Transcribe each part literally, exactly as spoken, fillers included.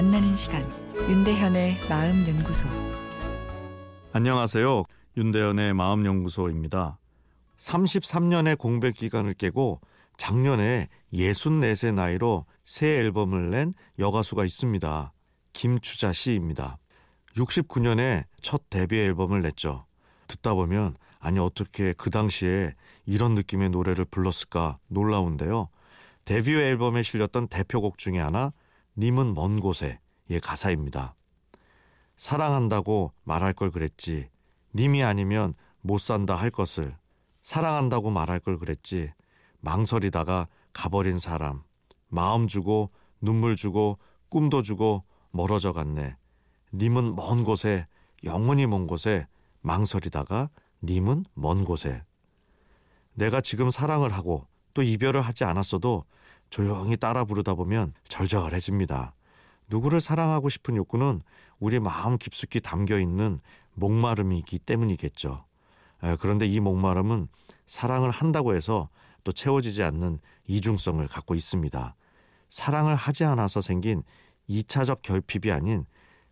만나는 시간, 윤대현의 마음연구소. 안녕하세요. 윤대현의 마음연구소입니다. 삼십삼 년의 공백 기간을 깨고 작년에 예순네 세 나이로 새 앨범을 낸 여가수가 있습니다. 김추자 씨입니다. 육십구 년에 첫 데뷔 앨범을 냈죠. 듣다 보면 아니 어떻게 그 당시에 이런 느낌의 노래를 불렀을까 놀라운데요. 데뷔 앨범에 실렸던 대표곡 중에 하나 님은 먼 곳에 의 가사입니다. 사랑한다고 말할 걸 그랬지 님이 아니면 못 산다 할 것을, 사랑한다고 말할 걸 그랬지 망설이다가 가버린 사람, 마음 주고 눈물 주고 꿈도 주고 멀어져 갔네. 님은 먼 곳에, 영원히 먼 곳에, 망설이다가 님은 먼 곳에. 내가 지금 사랑을 하고 또 이별을 하지 않았어도 조용히 따라 부르다 보면 절절해집니다. 누구를 사랑하고 싶은 욕구는 우리 마음 깊숙이 담겨있는 목마름이기 때문이겠죠. 그런데 이 목마름은 사랑을 한다고 해서 또 채워지지 않는 이중성을 갖고 있습니다. 사랑을 하지 않아서 생긴 이차적 결핍이 아닌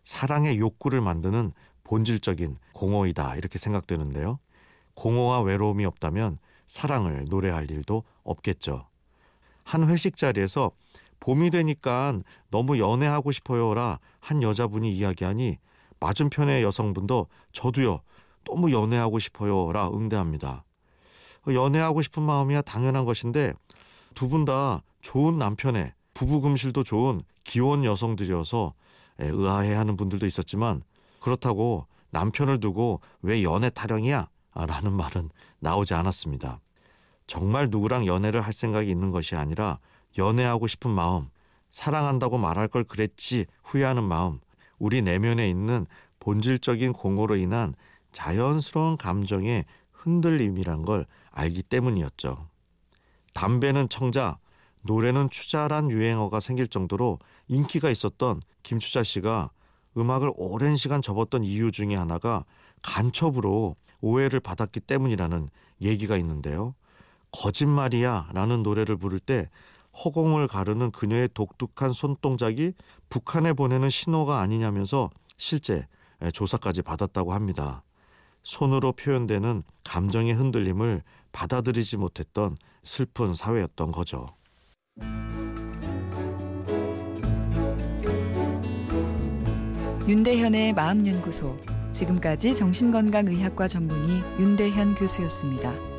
사랑의 욕구를 만드는 본질적인 공허이다, 이렇게 생각되는데요. 공허와 외로움이 없다면 사랑을 노래할 일도 없겠죠. 한 회식 자리에서 봄이 되니까 너무 연애하고 싶어요라 한 여자분이 이야기하니 맞은편의 여성분도 저도요, 너무 연애하고 싶어요라 응대합니다. 연애하고 싶은 마음이야 당연한 것인데 두 분 다 좋은 남편에 부부금실도 좋은 귀여운 여성들이어서 의아해하는 분들도 있었지만, 그렇다고 남편을 두고 왜 연애 타령이야? 라는 말은 나오지 않았습니다. 정말 누구랑 연애를 할 생각이 있는 것이 아니라 연애하고 싶은 마음, 사랑한다고 말할 걸 그랬지 후회하는 마음, 우리 내면에 있는 본질적인 공허로 인한 자연스러운 감정의 흔들림이란 걸 알기 때문이었죠. 담배는 청자, 노래는 추자란 유행어가 생길 정도로 인기가 있었던 김추자 씨가 음악을 오랜 시간 접었던 이유 중에 하나가 간첩으로 오해를 받았기 때문이라는 얘기가 있는데요. 거짓말이야 라는 노래를 부를 때 허공을 가르는 그녀의 독특한 손동작이 북한에 보내는 신호가 아니냐면서 실제 조사까지 받았다고 합니다. 손으로 표현되는 감정의 흔들림을 받아들이지 못했던 슬픈 사회였던 거죠. 윤대현의 마음연구소, 지금까지 정신건강의학과 전문의 윤대현 교수였습니다.